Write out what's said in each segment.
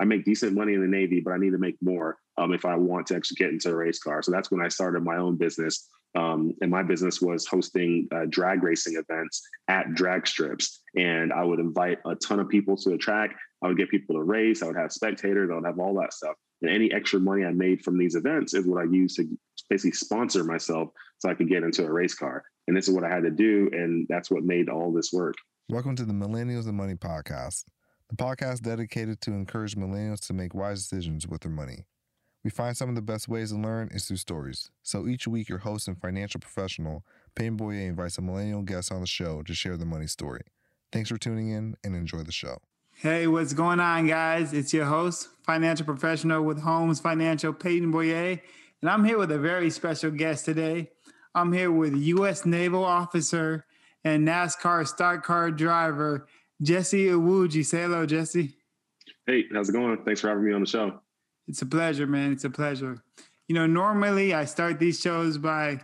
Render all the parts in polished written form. I make decent money in the Navy, but I need to make more if I want to actually get into a race car. So that's when I started my own business. And my business was hosting drag racing events at drag strips. And I would invite a ton of people to the track. I would get people to race. I would have spectators. I would have all that stuff. And any extra money I made from these events is what I used to basically sponsor myself so I could get into a race car. And this is what I had to do. And that's what made all this work. Welcome to the Millennials and Money Podcast, the podcast dedicated to encourage millennials to make wise decisions with their money. We find some of the best ways to learn is through stories. So each week, your host and financial professional, Peyton Boyer, invites a millennial guest on the show to share their money story. Thanks for tuning in and enjoy the show. Hey, what's going on, guys? It's your host, financial professional with Holmes Financial, Peyton Boyer, and I'm here with a very special guest today. I'm here with U.S. Naval officer and NASCAR stock car driver, Jesse Awuji. Say hello, Jesse. Hey, how's it going? Thanks for having me on the show. It's a pleasure, man. It's a pleasure. You know, normally I start these shows by,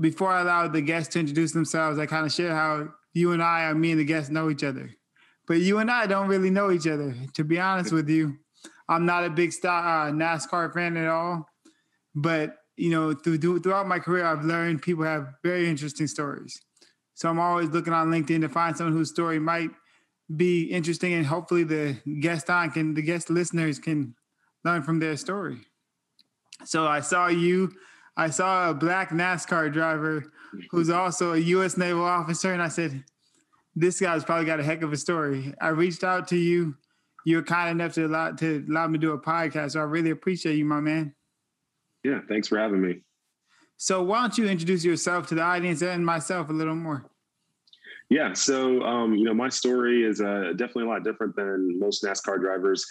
before I allow the guests to introduce themselves, I kind of share how you and I, or me and the guests, know each other. But you and I don't really know each other, to be honest with you. I'm not a big NASCAR fan at all. But, you know, throughout my career, I've learned people have very interesting stories. So I'm always looking on LinkedIn to find someone whose story might be interesting. And hopefully the guest listeners can learn from their story. So I saw a black NASCAR driver who's also a U.S. Naval officer. And I said, this guy's probably got a heck of a story. I reached out to you. You were kind enough to allow me to do a podcast. So I really appreciate you, my man. Yeah, thanks for having me. So why don't you introduce yourself to the audience and myself a little more? Yeah, so, you know, my story is definitely a lot different than most NASCAR drivers.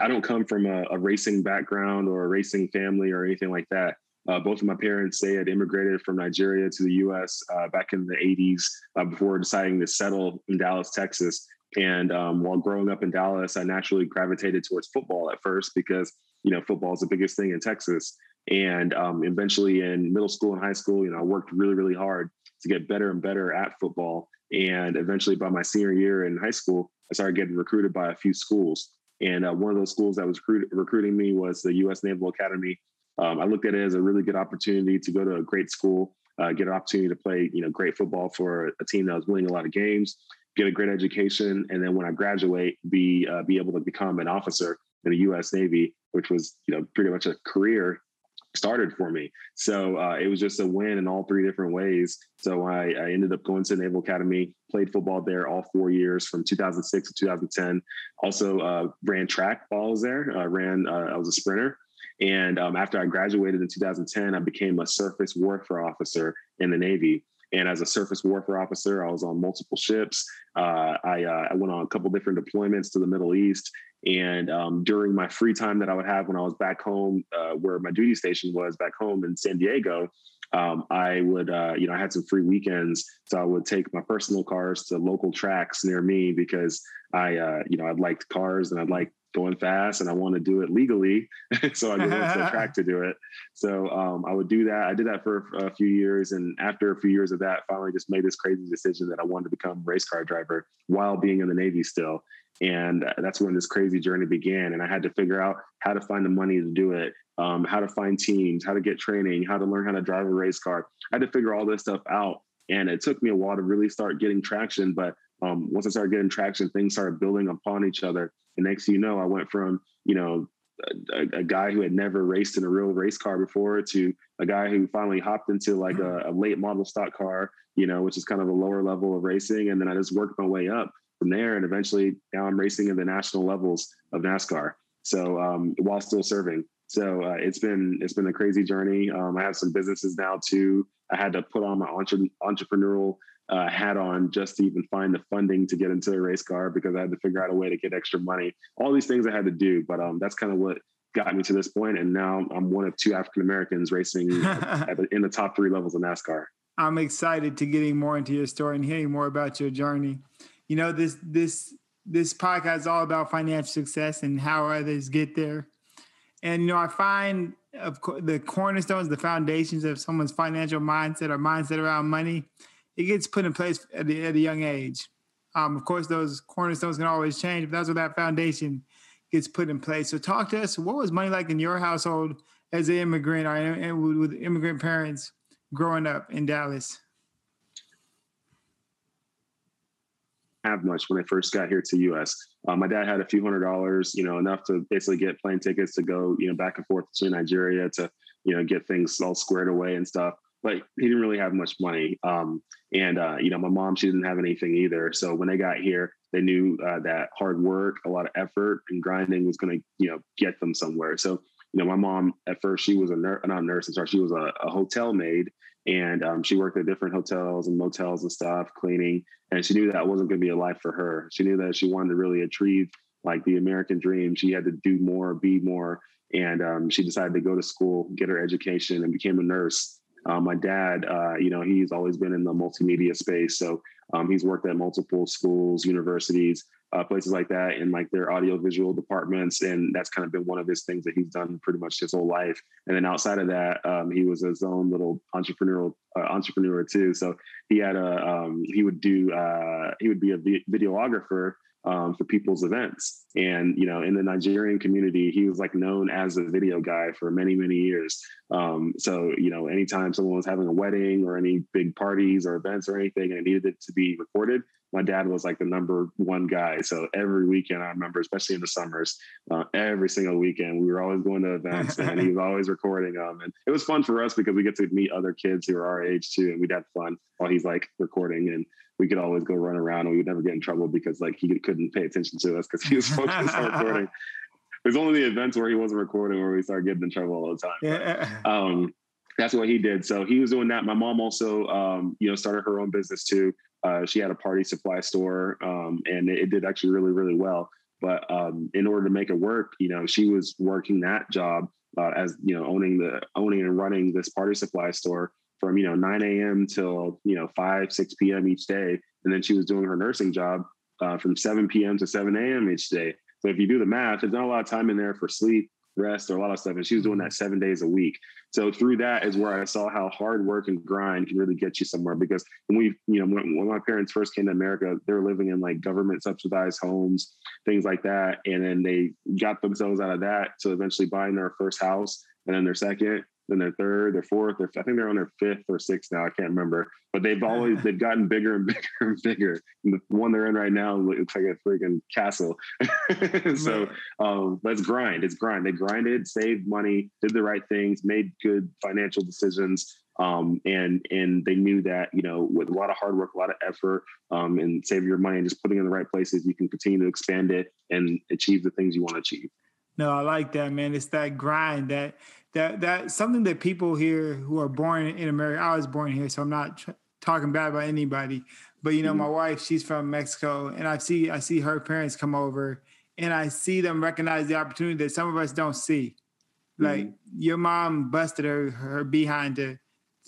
I don't come from a racing background or a racing family or anything like that. Both of my parents, they had immigrated from Nigeria to the U.S. Back in the 80s before deciding to settle in Dallas, Texas. And while growing up in Dallas, I naturally gravitated towards football at first because, you know, football is the biggest thing in Texas. And eventually in middle school and high school, you know, I worked really, really hard to get better and better at football. And eventually by my senior year in high school, I started getting recruited by a few schools. And one of those schools that was recruiting me was the U.S. Naval Academy. I looked at it as a really good opportunity to go to a great school, get an opportunity to play, you know, great football for a team that was winning a lot of games, get a great education. And then when I graduate, be able to become an officer in the U.S. Navy, which was, you know, pretty much a career started for me. So it was just a win in all three different ways. So I ended up going to the Naval Academy, played football there all 4 years from 2006 to 2010. Also ran track while I was there. I was a sprinter. And after I graduated in 2010, I became a surface warfare officer in the Navy. And as a surface warfare officer, I was on multiple ships. I went on a couple different deployments to the Middle East. And during my free time that I would have when I was back home, where my duty station was back home in San Diego, I would, you know, I had some free weekends. So I would take my personal cars to local tracks near me because I liked cars and I liked going fast and I want to do it legally. So I go to the track to do it. So I would do that. I did that for a few years. And after a few years of that, finally just made this crazy decision that I wanted to become a race car driver while being in the Navy still. And that's when this crazy journey began. And I had to figure out how to find the money to do it, how to find teams, how to get training, how to learn how to drive a race car. I had to figure all this stuff out. And it took me a while to really start getting traction. But once I started getting traction, things started building upon each other. And next thing you know, I went from, you know, a guy who had never raced in a real race car before to a guy who finally hopped into like a late model stock car, you know, which is kind of a lower level of racing. And then I just worked my way up from there. And eventually now I'm racing in the national levels of NASCAR. So while still serving. So it's been a crazy journey. I have some businesses now too. I had to put on my entrepreneurial hat on just to even find the funding to get into a race car because I had to figure out a way to get extra money. All these things I had to do, but that's kind of what got me to this point. And now I'm one of two African-Americans racing in the top three levels of NASCAR. I'm excited to getting more into your story and hearing more about your journey. You know, this podcast is all about financial success and how others get there. And, you know, I find the cornerstones, the foundations of someone's financial mindset or mindset around money, it gets put in place at a young age. Of course, those cornerstones can always change, but that's where that foundation gets put in place. So talk to us. What was money like in your household as an immigrant or with immigrant parents growing up in Dallas? Have much when I first got here to U.S. My dad had a few $100s, enough to basically get plane tickets to go, back and forth to Nigeria to, get things all squared away and stuff. But he didn't really have much money. My mom, she didn't have anything either. So when they got here, they knew that hard work, a lot of effort and grinding was going to, get them somewhere. So, my mom at first, she was she was a hotel maid. And she worked at different hotels and motels and stuff, cleaning. And she knew that wasn't going to be a life for her. She knew that she wanted to really achieve like the American dream. She had to do more, be more. And she decided to go to school, get her education, and became a nurse. My dad, he's always been in the multimedia space. So he's worked at multiple schools, universities, places like that, in like their audiovisual departments. And that's kind of been one of his things that he's done pretty much his whole life. And then outside of that, he was his own little entrepreneur too. So he had he would be a videographer for people's events. And, in the Nigerian community, he was like known as a video guy for many, many years. Anytime someone was having a wedding or any big parties or events or anything, and it needed it to be recorded, my dad was like the number one guy. So every weekend, I remember, especially in the summers, every single weekend, we were always going to events and he was always recording them. And it was fun for us because we get to meet other kids who are our age too. And we'd have fun while he's like recording, and we could always go run around and we would never get in trouble because like he couldn't pay attention to us because he was focused on recording. It was only the events where he wasn't recording where we started getting in trouble all the time. Yeah. But, that's what he did. So he was doing that. My mom also, started her own business too. She had a party supply store, and it did actually really, really well. But in order to make it work, she was working that job as owning and running this party supply store from 9 a.m. till 5, 6 p.m. each day, and then she was doing her nursing job from 7 p.m. to 7 a.m. each day. So if you do the math, there's not a lot of time in there for sleep, rest, or a lot of stuff. And she was doing that 7 days a week. So through that is where I saw how hard work and grind can really get you somewhere. Because when my parents first came to America, they were living in like government subsidized homes, things like that. And then they got themselves out of that to eventually buying their first house, and then their second, then their third, their fourth, I think they're on their fifth or sixth now. I can't remember, but they've gotten bigger and bigger and bigger. And the one they're in right now looks like a freaking castle. So let's grind. It's grind. They grinded, saved money, did the right things, made good financial decisions. And they knew that, with a lot of hard work, a lot of effort, and save your money and just putting it in the right places, you can continue to expand it and achieve the things you want to achieve. No, I like that, man. It's that grind, that something that people here who are born in America. I was born here, so I'm not talking bad about anybody. But mm-hmm. My wife, she's from Mexico, and I see her parents come over, and I see them recognize the opportunity that some of us don't see. Mm-hmm. Like your mom busted her behind to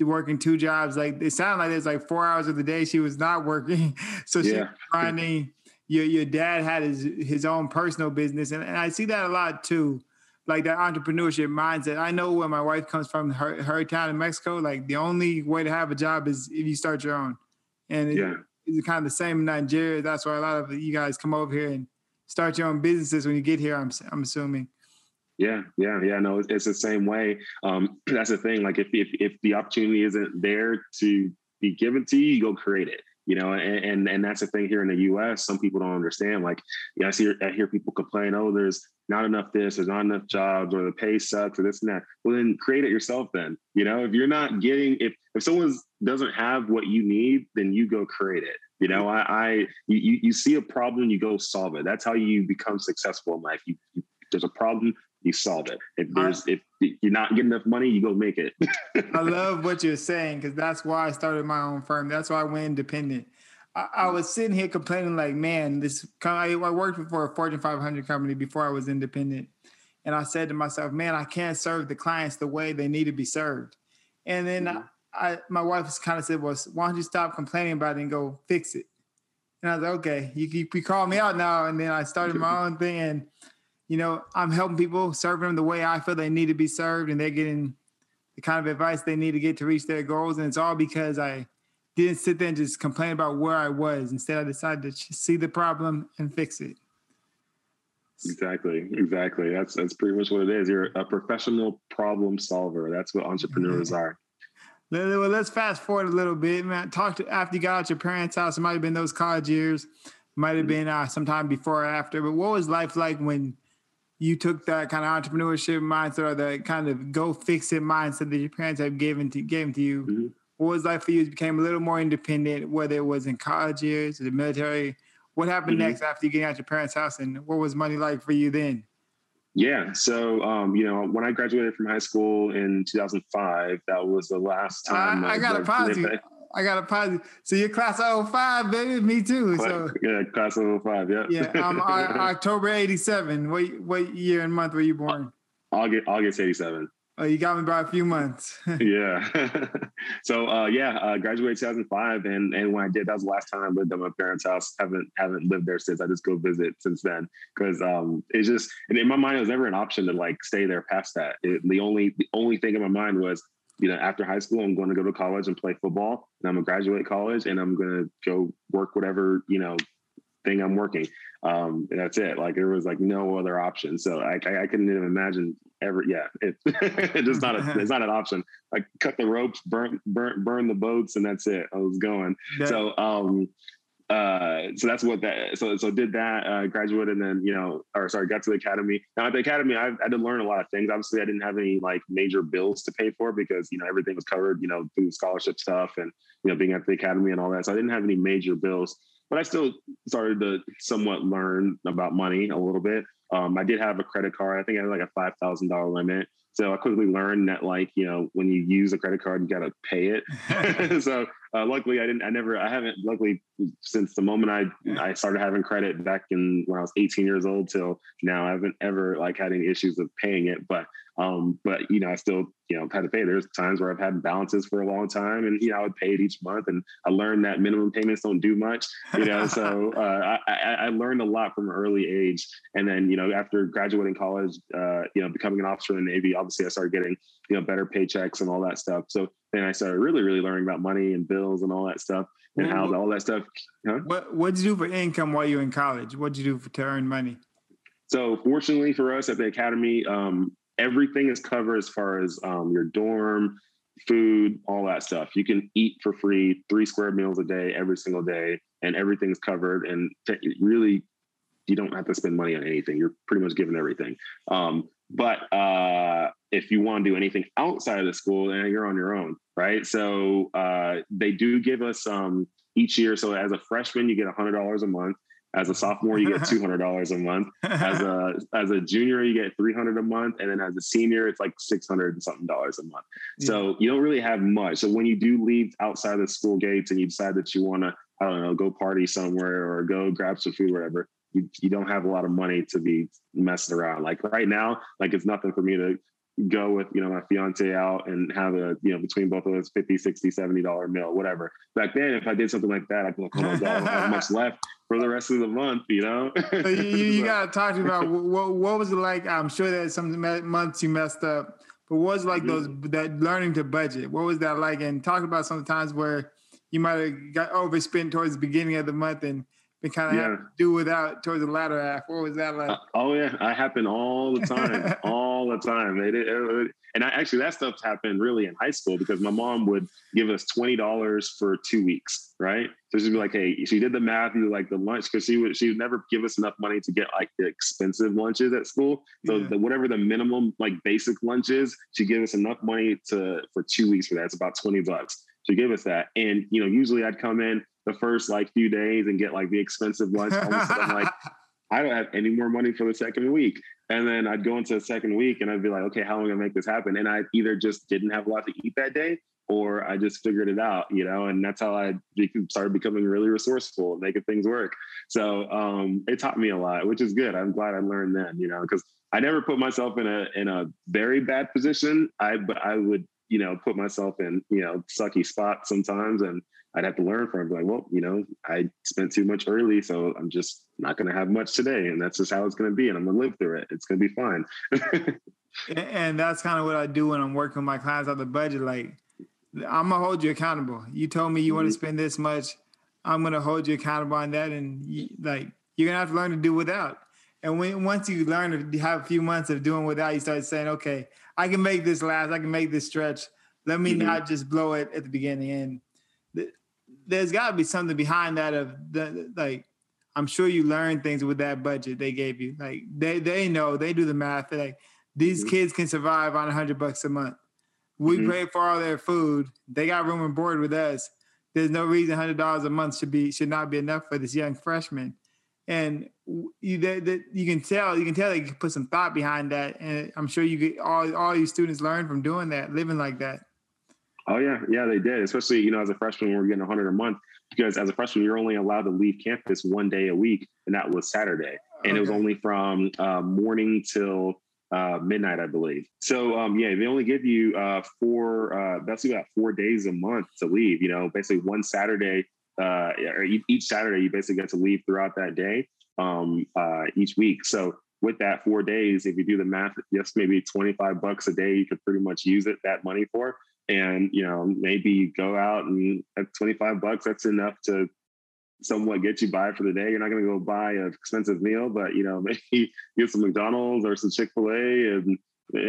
working two jobs. Like it sounded like there's like 4 hours of the day she was not working, so she was grinding. Your dad had his own personal business. And I see that a lot too, like that entrepreneurship mindset. I know where my wife comes from, her town in Mexico, like the only way to have a job is if you start your own. And it's kind of the same in Nigeria. That's why a lot of you guys come over here and start your own businesses when you get here, I'm assuming. Yeah. No, it's the same way. That's the thing. Like if the opportunity isn't there to be given to you, you go create it. And that's the thing here in the U.S. Some people don't understand. Like, I hear people complain, oh, there's not enough this, there's not enough jobs, or the pay sucks, or this and that. Well, then create it yourself then. If you're not getting, if someone doesn't have what you need, then you go create it. You see a problem, you go solve it. That's how you become successful in life. There's a problem, you solve it. If you're not getting enough money, you go make it. I love what you're saying, because that's why I started my own firm. That's why I went independent. I was sitting here complaining like, man, I worked for a Fortune 500 company before I was independent. And I said to myself, man, I can't serve the clients the way they need to be served. And then my wife kind of said, well, why don't you stop complaining about it and go fix it? And I was like, okay, you call me out now. And then I started my own thing, and I'm helping people, serving them the way I feel they need to be served, and they're getting the kind of advice they need to get to reach their goals. And it's all because I didn't sit there and just complain about where I was. Instead, I decided to see the problem and fix it. Exactly. That's pretty much what it is. You're a professional problem solver. That's what entrepreneurs are. Well, let's fast forward a little bit, man. After you got out your parents' house, it might have been those college years, might have been sometime before or after. But what was life like when you took that kind of entrepreneurship mindset or that kind of go fix it mindset that your parents have given to you? Mm-hmm. What was life for you? You became a little more independent, whether it was in college years or the military. What happened next after you getting out your parents' house, and what was money like for you then? Yeah. So, when I graduated from high school in 2005, that was the last time. I got to pause you. So you're class of 05, baby. Me too. Class of 05. Yeah. Yeah. October 87. What year and month were you born? August 87. Oh, you got me by a few months. Yeah. So, graduated 2005. And when I did, that was the last time I lived at my parents' house. Haven't lived there since. I just go visit since then. Because it's just, and in my mind, it was never an option to like stay there past that. The only thing in my mind was, after high school, I'm going to go to college and play football. And I'm going to graduate college and I'm going to go work whatever, thing I'm working. And that's it. Like, there was like no other option. So I couldn't even imagine it's not an option. Like, cut the ropes, burn the boats, and that's it. I was going. Yeah. So that's what that. So did that. Graduated, and then got to the academy. Now at the academy, I had to learn a lot of things. Obviously, I didn't have any like major bills to pay for because everything was covered. Through scholarship stuff and being at the academy and all that. So I didn't have any major bills, but I still started to somewhat learn about money a little bit. I did have a credit card. I think I had like a $5,000 limit. So I quickly learned that, when you use a credit card, you got to pay it. So luckily, I haven't, since the moment I started having credit back in when I was 18 years old till now, I haven't ever had any issues with paying it. But I still, had to pay. There's times where I've had balances for a long time and, I would pay it each month. And I learned that minimum payments don't do much, so I learned a lot from an early age. And then, after graduating college, becoming an officer in the Navy, obviously I started getting, better paychecks and all that stuff. So then I started really, really learning about money and bills and all that stuff and how all that stuff. Huh? What did you do for income while you were in college? What did you do to earn money? So fortunately for us at the academy, everything is covered as far as your dorm, food, all that stuff. You can eat for free, 3 square meals a day, every single day, and everything's covered. And really, you don't have to spend money on anything. You're pretty much given everything. But if you want to do anything outside of the school, then you're on your own, right? So they do give us each year. So as a freshman, you get $100 a month. As a sophomore, you get $200 a month. As a junior, you get $300 a month, and then as a senior, it's like $600 and something a month. So you don't really have much. So when you do leave outside of the school gates and you decide that you want to, go party somewhere or go grab some food, or whatever, you don't have a lot of money to be messing around. Like right now, it's nothing for me to go with my fiance out and have a between both of us $50, $60, $70 meal, whatever. Back then, if I did something like that, I'd be like, oh my God, I don't have much left for the rest of the month. So you gotta talk to me about what was it like. I'm sure there's some months you messed up, but what was like that learning to budget, what was that like? And talk about some times where you might have got overspent towards the beginning of the month and kind of have to do without towards the latter half. What was that like? It happened all the time, And that stuff happened really in high school because my mom would give us $20 for 2 weeks, right? So she'd be like, hey, she did the math, the lunch, because she would never give us enough money to get the expensive lunches at school. So whatever the minimum basic lunch is, she gave us enough money for 2 weeks for that. It's about $20. She gave us that. And, usually I'd come in the first few days and get the expensive lunch. All of a sudden, I don't have any more money for the second week. And then I'd go into the second week and I'd be like, okay, how am I gonna make this happen? And I either just didn't have a lot to eat that day or I just figured it out, and that's how I started becoming really resourceful and making things work. So it taught me a lot, which is good. I'm glad I learned then, because I never put myself in a very bad position. But I would, put myself in, sucky spots sometimes, and I'd have to learn from it. I spent too much early, so I'm just not going to have much today. And that's just how it's going to be. And I'm going to live through it. It's going to be fine. And that's kind of what I do when I'm working with my clients on the budget. I'm going to hold you accountable. You told me you want to spend this much. I'm going to hold you accountable on that. And you're going to have to learn to do without. And when once you learn to have a few months of doing without, you start saying, okay, I can make this last, I can make this stretch. Let me not just blow it at the beginning. And there's got to be something behind that of the, like, I'm sure you learn things with that budget they gave you. Like they know, they do the math. They're like, these kids can survive on $100 a month. We pay for all their food. They got room and board with us. There's no reason $100 a month should not be enough for this young freshman. And you can tell they put some thought behind that. And I'm sure you get all your students learn from doing that, living like that. Oh yeah. Yeah, they did. Especially, as a freshman, we're getting $100 a month, because as a freshman, you're only allowed to leave campus one day a week. And that was Saturday. And it was only from morning till midnight, I believe. So, they only give you about 4 days a month to leave, basically one Saturday, or each Saturday, you basically get to leave throughout that day, each week. So with that 4 days, if you do the math, yes, maybe $25 a day, you could pretty much use it, that money for, and, maybe go out and at $25, that's enough to somewhat get you by for the day. You're not going to go buy an expensive meal, but maybe get some McDonald's or some Chick-fil-A and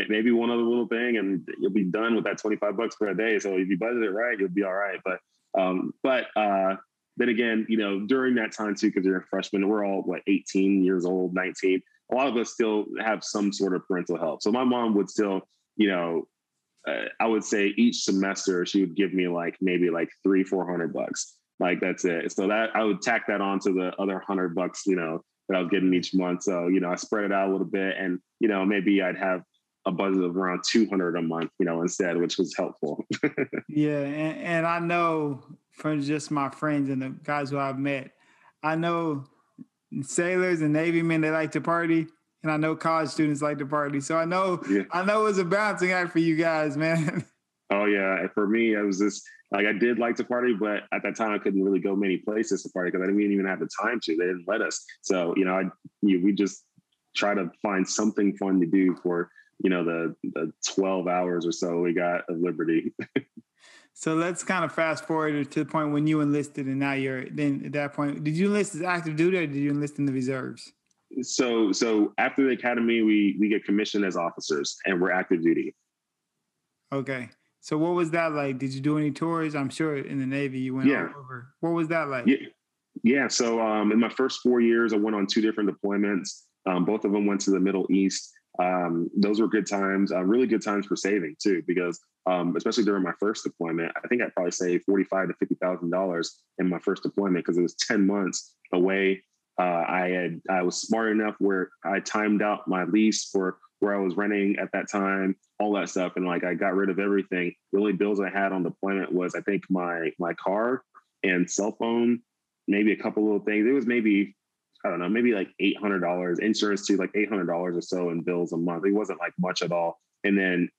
maybe one other little thing, and you'll be done with that $25 for a day. So if you budget it right, you'll be all right. But then again, during that time too, because you're a freshman, we're all 18 years old, 19. A lot of us still have some sort of parental help. So my mom would still, I would say each semester she would give me maybe $300-$400. That's it. So that I would tack that on to the other $100, that I was getting each month. So, I spread it out a little bit, and, maybe I'd have a budget of around $200 a month, instead, which was helpful. Yeah. And I know from just my friends and the guys who I've met, I know sailors and Navy men, they like to party. And I know college students like to party. So I know, I know it was a balancing act for you guys, man. Oh yeah. For me, I was just, I did like to party, but at that time I couldn't really go many places to party because I didn't even have the time to. They didn't let us. So, we just try to find something fun to do for, the 12 hours or so we got of liberty. So let's kind of fast forward to the point when you enlisted, and now at that point, did you enlist as active duty or did you enlist in the reserves? So after the academy, we get commissioned as officers and we're active duty. Okay. So what was that like? Did you do any tours? I'm sure in the Navy you went all over. What was that like? Yeah. So in my first 4 years, I went on 2 different deployments. Both of them went to the Middle East. Those were good times, really good times for saving too, because especially during my first deployment, I think I probably saved $45,000 to $50,000 in my first deployment because it was 10 months away. I was smart enough where I timed out my lease for where I was renting at that time, all that stuff. And I got rid of everything. The only bills I had on deployment was, I think, my car and cell phone, maybe a couple little things. It was maybe, I don't know, maybe $800, insurance to $800 or so in bills a month. It wasn't much at all. And then,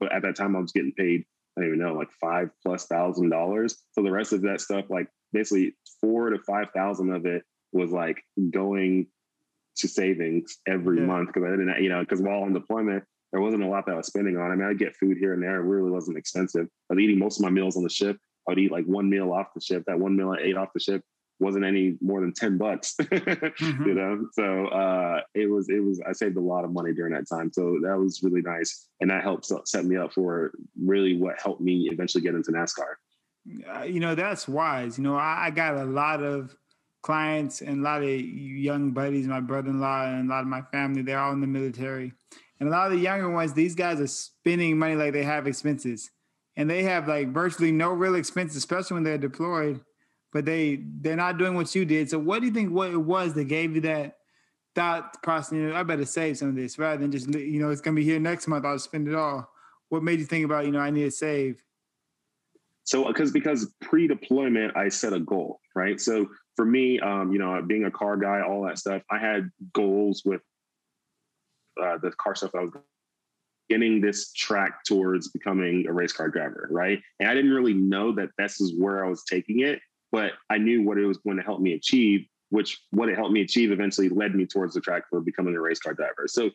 but at that time I was getting paid, I don't even know, $5,000+. So the rest of that stuff, basically $4,000 to $5,000 of it was going to savings every month. Cause I didn't, cause while on deployment, there wasn't a lot that I was spending on. I mean, I'd get food here and there. It really wasn't expensive. I was eating most of my meals on the ship. I would eat one meal off the ship. That one meal I ate off the ship wasn't any more than $10, So I saved a lot of money during that time. So that was really nice. And that helped set me up for really what helped me eventually get into NASCAR. That's wise. I got a lot of clients and a lot of young buddies, my brother-in-law and a lot of my family, they're all in the military. And a lot of the younger ones, these guys are spending money like they have expenses. And they have virtually no real expenses, especially when they're deployed, but they're not doing what you did. So what do you think what it was that gave you that thought process? I better save some of this rather than just, it's going to be here next month. I'll spend it all. What made you think about, I need to save? So because pre-deployment, I set a goal, right? So for me, being a car guy, all that stuff, I had goals with the car stuff. I was getting this track towards becoming a race car driver, right? And I didn't really know that this is where I was taking it, but I knew what it was going to help me achieve, which what it helped me achieve eventually led me towards the track for becoming a race car driver. So,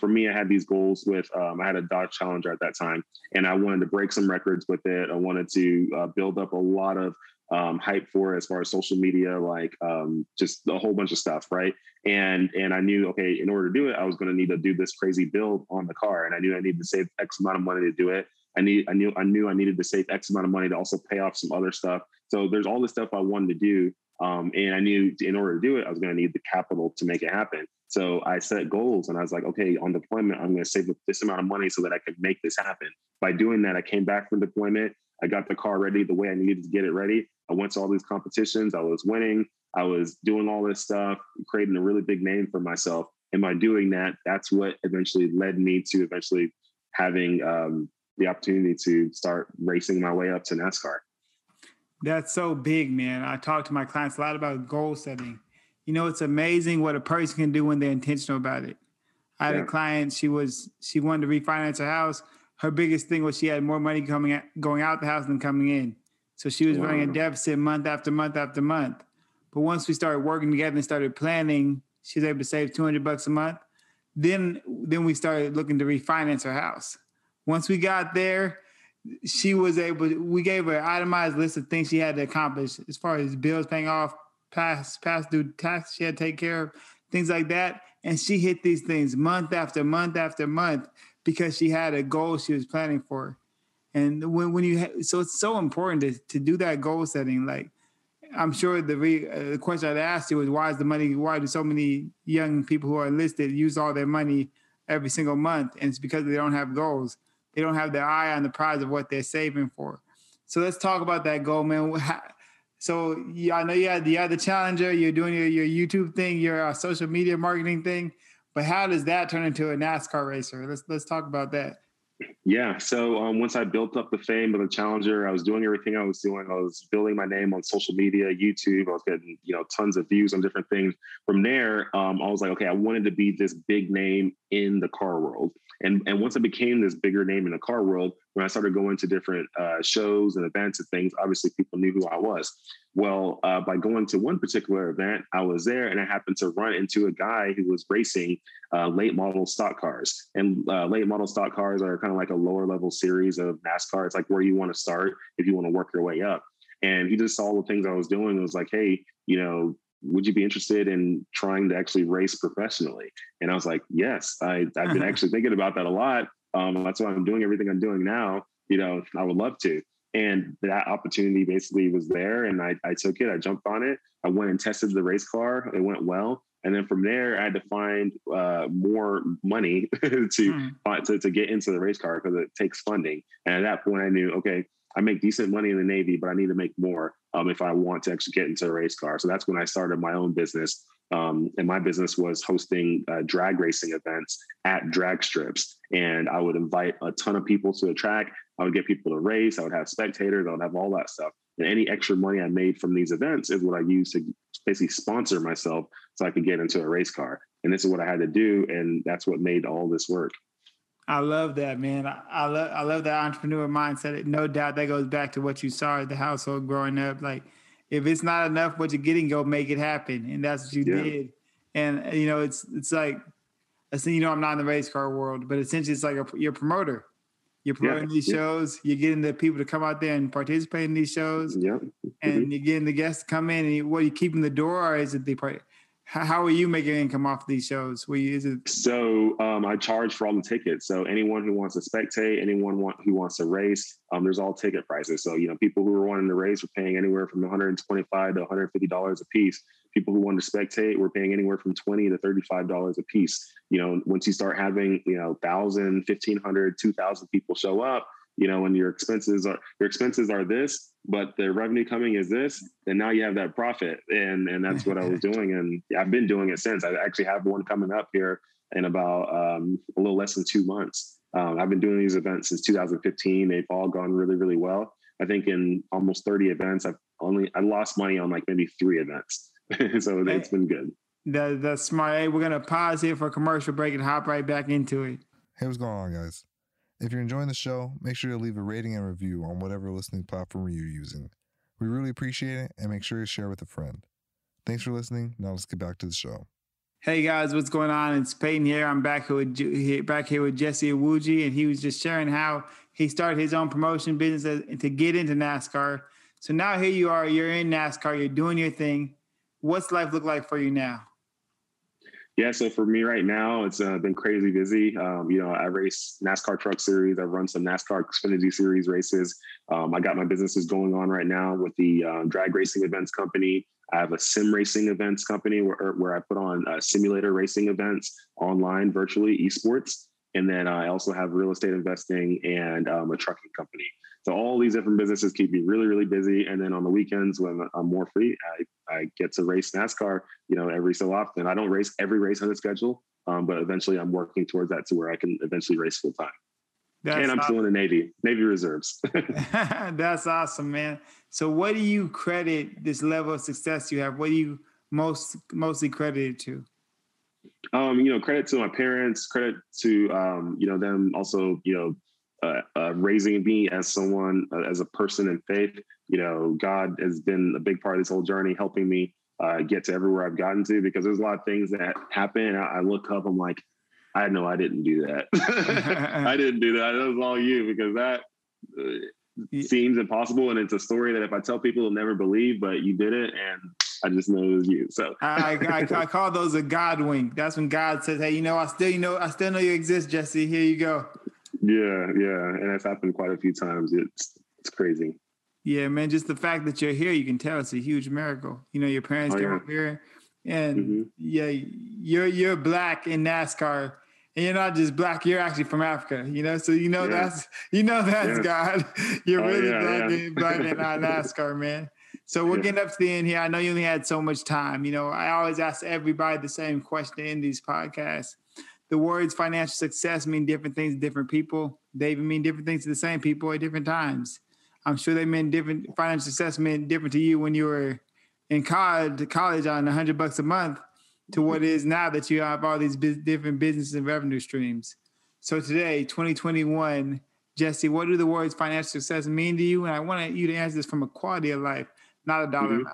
for me, I had these goals with, I had a Dodge Challenger at that time, and I wanted to break some records with it. I wanted to build up a lot of hype for as far as social media, like just a whole bunch of stuff, right? And I knew, okay, in order to do it, I was going to need to do this crazy build on the car, and I knew I needed to save X amount of money to do it. I knew I needed to save X amount of money to also pay off some other stuff. So there's all this stuff I wanted to do. And I knew in order to do it, I was going to need the capital to make it happen. So I set goals and I was like, okay, on deployment, I'm going to save this amount of money so that I could make this happen. By doing that, I came back from deployment. I got the car ready the way I needed to get it ready. I went to all these competitions. I was winning. I was doing all this stuff, creating a really big name for myself. And by doing that, that's what eventually led me to eventually having the opportunity to start racing my way up to NASCAR. That's so big, man. I talk to my clients a lot about goal setting. You know, it's amazing what a person can do when they're intentional about it. I had a client, she wanted to refinance her house. Her biggest thing was she had more money going out the house than coming in. So she was running a deficit month after month after month. But once we started working together and started planning, she was able to save $200 a month. Then we started looking to refinance her house. Once we got there, we gave her an itemized list of things she had to accomplish as far as bills paying off, past due tax she had to take care of, things like that. And she hit these things month after month after month because she had a goal she was planning for. And so it's so important to do that goal setting. Like, I'm sure the question I'd asked you was, why do so many young people who are enlisted use all their money every single month? And it's because they don't have goals. They don't have their eye on the prize of what they're saving for. So let's talk about that goal, man. So I know you had the other Challenger, you're doing your YouTube thing, your social media marketing thing, but how does that turn into a NASCAR racer? Let's talk about that. Yeah. So once I built up the fame of the Challenger, I was doing everything I was doing. I was building my name on social media, YouTube. I was getting, tons of views on different things. From there, I was like, okay, I wanted to be this big name in the car world. And once I became this bigger name in the car world, when I started going to different shows and events and things, obviously people knew who I was. Well, by going to one particular event, I was there and I happened to run into a guy who was racing late model stock cars. And late model stock cars are kind of like a lower level series of NASCAR. It's like where you want to start if you want to work your way up. And he just saw all the things I was doing and was like, hey, would you be interested in trying to actually race professionally? And I was like, yes, I've been actually thinking about that a lot. That's why I'm doing everything I'm doing now. I would love to. And that opportunity basically was there. And I took it, I jumped on it. I went and tested the race car. It went well. And then from there, I had to find more money to get into the race car because it takes funding. And at that point I knew, okay, I make decent money in the Navy, but I need to make more if I want to actually get into a race car. So that's when I started my own business. And my business was hosting drag racing events at drag strips. And I would invite a ton of people to the track. I would get people to race. I would have spectators. I would have all that stuff. And any extra money I made from these events is what I used to basically sponsor myself so I could get into a race car. And this is what I had to do. And that's what made all this work. I love that, man. I love that entrepreneur mindset. No doubt that goes back to what you saw at the household growing up. Like, if it's not enough what you're getting, go make it happen. And that's what you did. And, it's like, I'm not in the race car world, but essentially it's like you're a promoter. You're promoting these shows. You're getting the people to come out there and participate in these shows. Yeah. And you're getting the guests to come in. And are you keeping the door, or is it the party? How are you making income off these shows? So I charge for all the tickets. So anyone who wants to spectate, who wants to race, there's all ticket prices. So, people who were wanting to race were paying anywhere from $125 to $150 a piece. People who wanted to spectate were paying anywhere from $20 to $35 a piece. Once you start having, 1,000, 1,500, 2,000 people show up, and your expenses are this, but the revenue coming is this, and now you have that profit. And that's what I was doing. And I've been doing it since. I actually have one coming up here in about a little less than 2 months. I've been doing these events since 2015. They've all gone really, really well. I think in almost 30 events, I lost money on like maybe 3 events. So it's been good. That's smart. Hey, we're going to pause here for a commercial break and hop right back into it. Hey, what's going on, guys? If you're enjoying the show, make sure to leave a rating and review on whatever listening platform you're using. We really appreciate it, and make sure to share with a friend. Thanks for listening. Now let's get back to the show. Hey guys, what's going on? It's Peyton here. I'm back here with Jesse Awuji, and he was just sharing how he started his own promotion business to get into NASCAR. So now here you are, you're in NASCAR, you're doing your thing. What's life look like for you now? Yeah, so for me right now, it's been crazy busy. I race NASCAR Truck Series. I run some NASCAR Xfinity Series races. I got my businesses going on right now with the drag racing events company. I have a sim racing events company where I put on simulator racing events online, virtually, esports. And then I also have real estate investing and a trucking company. So all these different businesses keep me really, really busy. And then on the weekends when I'm more free, I get to race NASCAR, every so often. I don't race every race on the schedule, but eventually I'm working towards that to where I can eventually race full time. And I'm still in the Navy Reserves. That's awesome, man. So what do you credit this level of success you have? What do you mostly credited to? Credit to my parents, credit to, them also, raising me as someone, as a person in faith. God has been a big part of this whole journey, helping me get to everywhere I've gotten to, because there's a lot of things that happen. I look up, I'm like, I know I didn't do that. I didn't do that. That was all you, because that seems impossible. And it's a story that if I tell people, they'll never believe, but you did it. And I just know it was you. So I call those a God wink. That's when God says, hey, I still know you exist, Jesse. Here you go. Yeah. And that's happened quite a few times. It's crazy. Yeah, man. Just the fact that you're here, you can tell it's a huge miracle. Your parents came up here, and you're Black in NASCAR, and you're not just Black. You're actually from Africa. That's God. You're Black in NASCAR, man. So we're getting up to the end here. I know you only had so much time. I always ask everybody the same question in these podcasts. The words financial success mean different things to different people. They even mean different things to the same people at different times. I'm sure they meant different. Financial success meant different to you when you were in college on $100 a month to what it is now that you have all these different businesses and revenue streams. So today, 2021, Jesse, what do the words financial success mean to you? And I want you to answer this from a quality of life, not a dollar amount.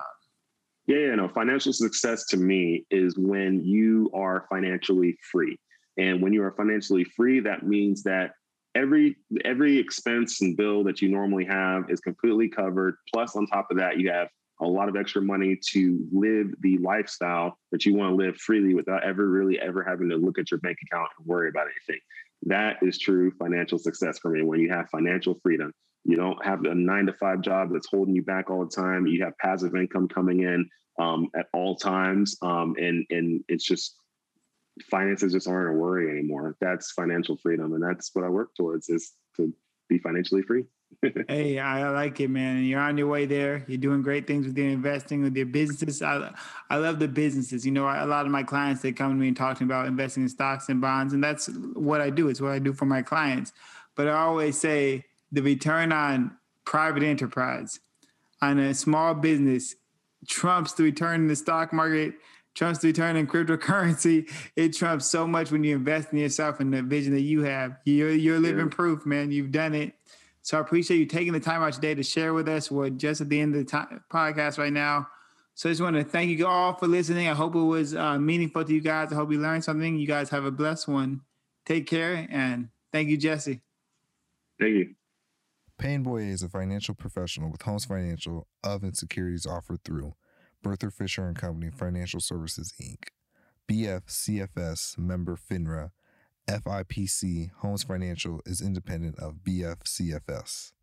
No. Financial success to me is when you are financially free. And when you are financially free, that means that every expense and bill that you normally have is completely covered. Plus, on top of that, you have a lot of extra money to live the lifestyle that you want to live freely without ever having to look at your bank account and worry about anything. That is true financial success for me, when you have financial freedom. You don't have a 9-to-5 job that's holding you back all the time. You have passive income coming in at all times. And it's just, finances just aren't a worry anymore. That's financial freedom. And that's what I work towards, is to be financially free. Hey, I like it, man. And you're on your way there. You're doing great things with your investing, with your businesses. I love the businesses. A lot of my clients, they come to me and talk to me about investing in stocks and bonds. And that's what I do. It's what I do for my clients. But I always say the return on private enterprise on a small business trumps the return in the stock market, trumps the return in cryptocurrency. It trumps so much when you invest in yourself and the vision that you have. You're living proof, man. You've done it. So I appreciate you taking the time out today to share with us. We're just at the end of the podcast right now. So I just want to thank you all for listening. I hope it was meaningful to you guys. I hope you learned something. You guys have a blessed one. Take care, and thank you, Jesse. Thank you. Peyton Boyer is a financial professional with Holmes Financial of and securities offered through Bertha Fisher & Company Financial Services, Inc., BFCFS, member FINRA, FIPC. Holmes Financial is independent of BFCFS.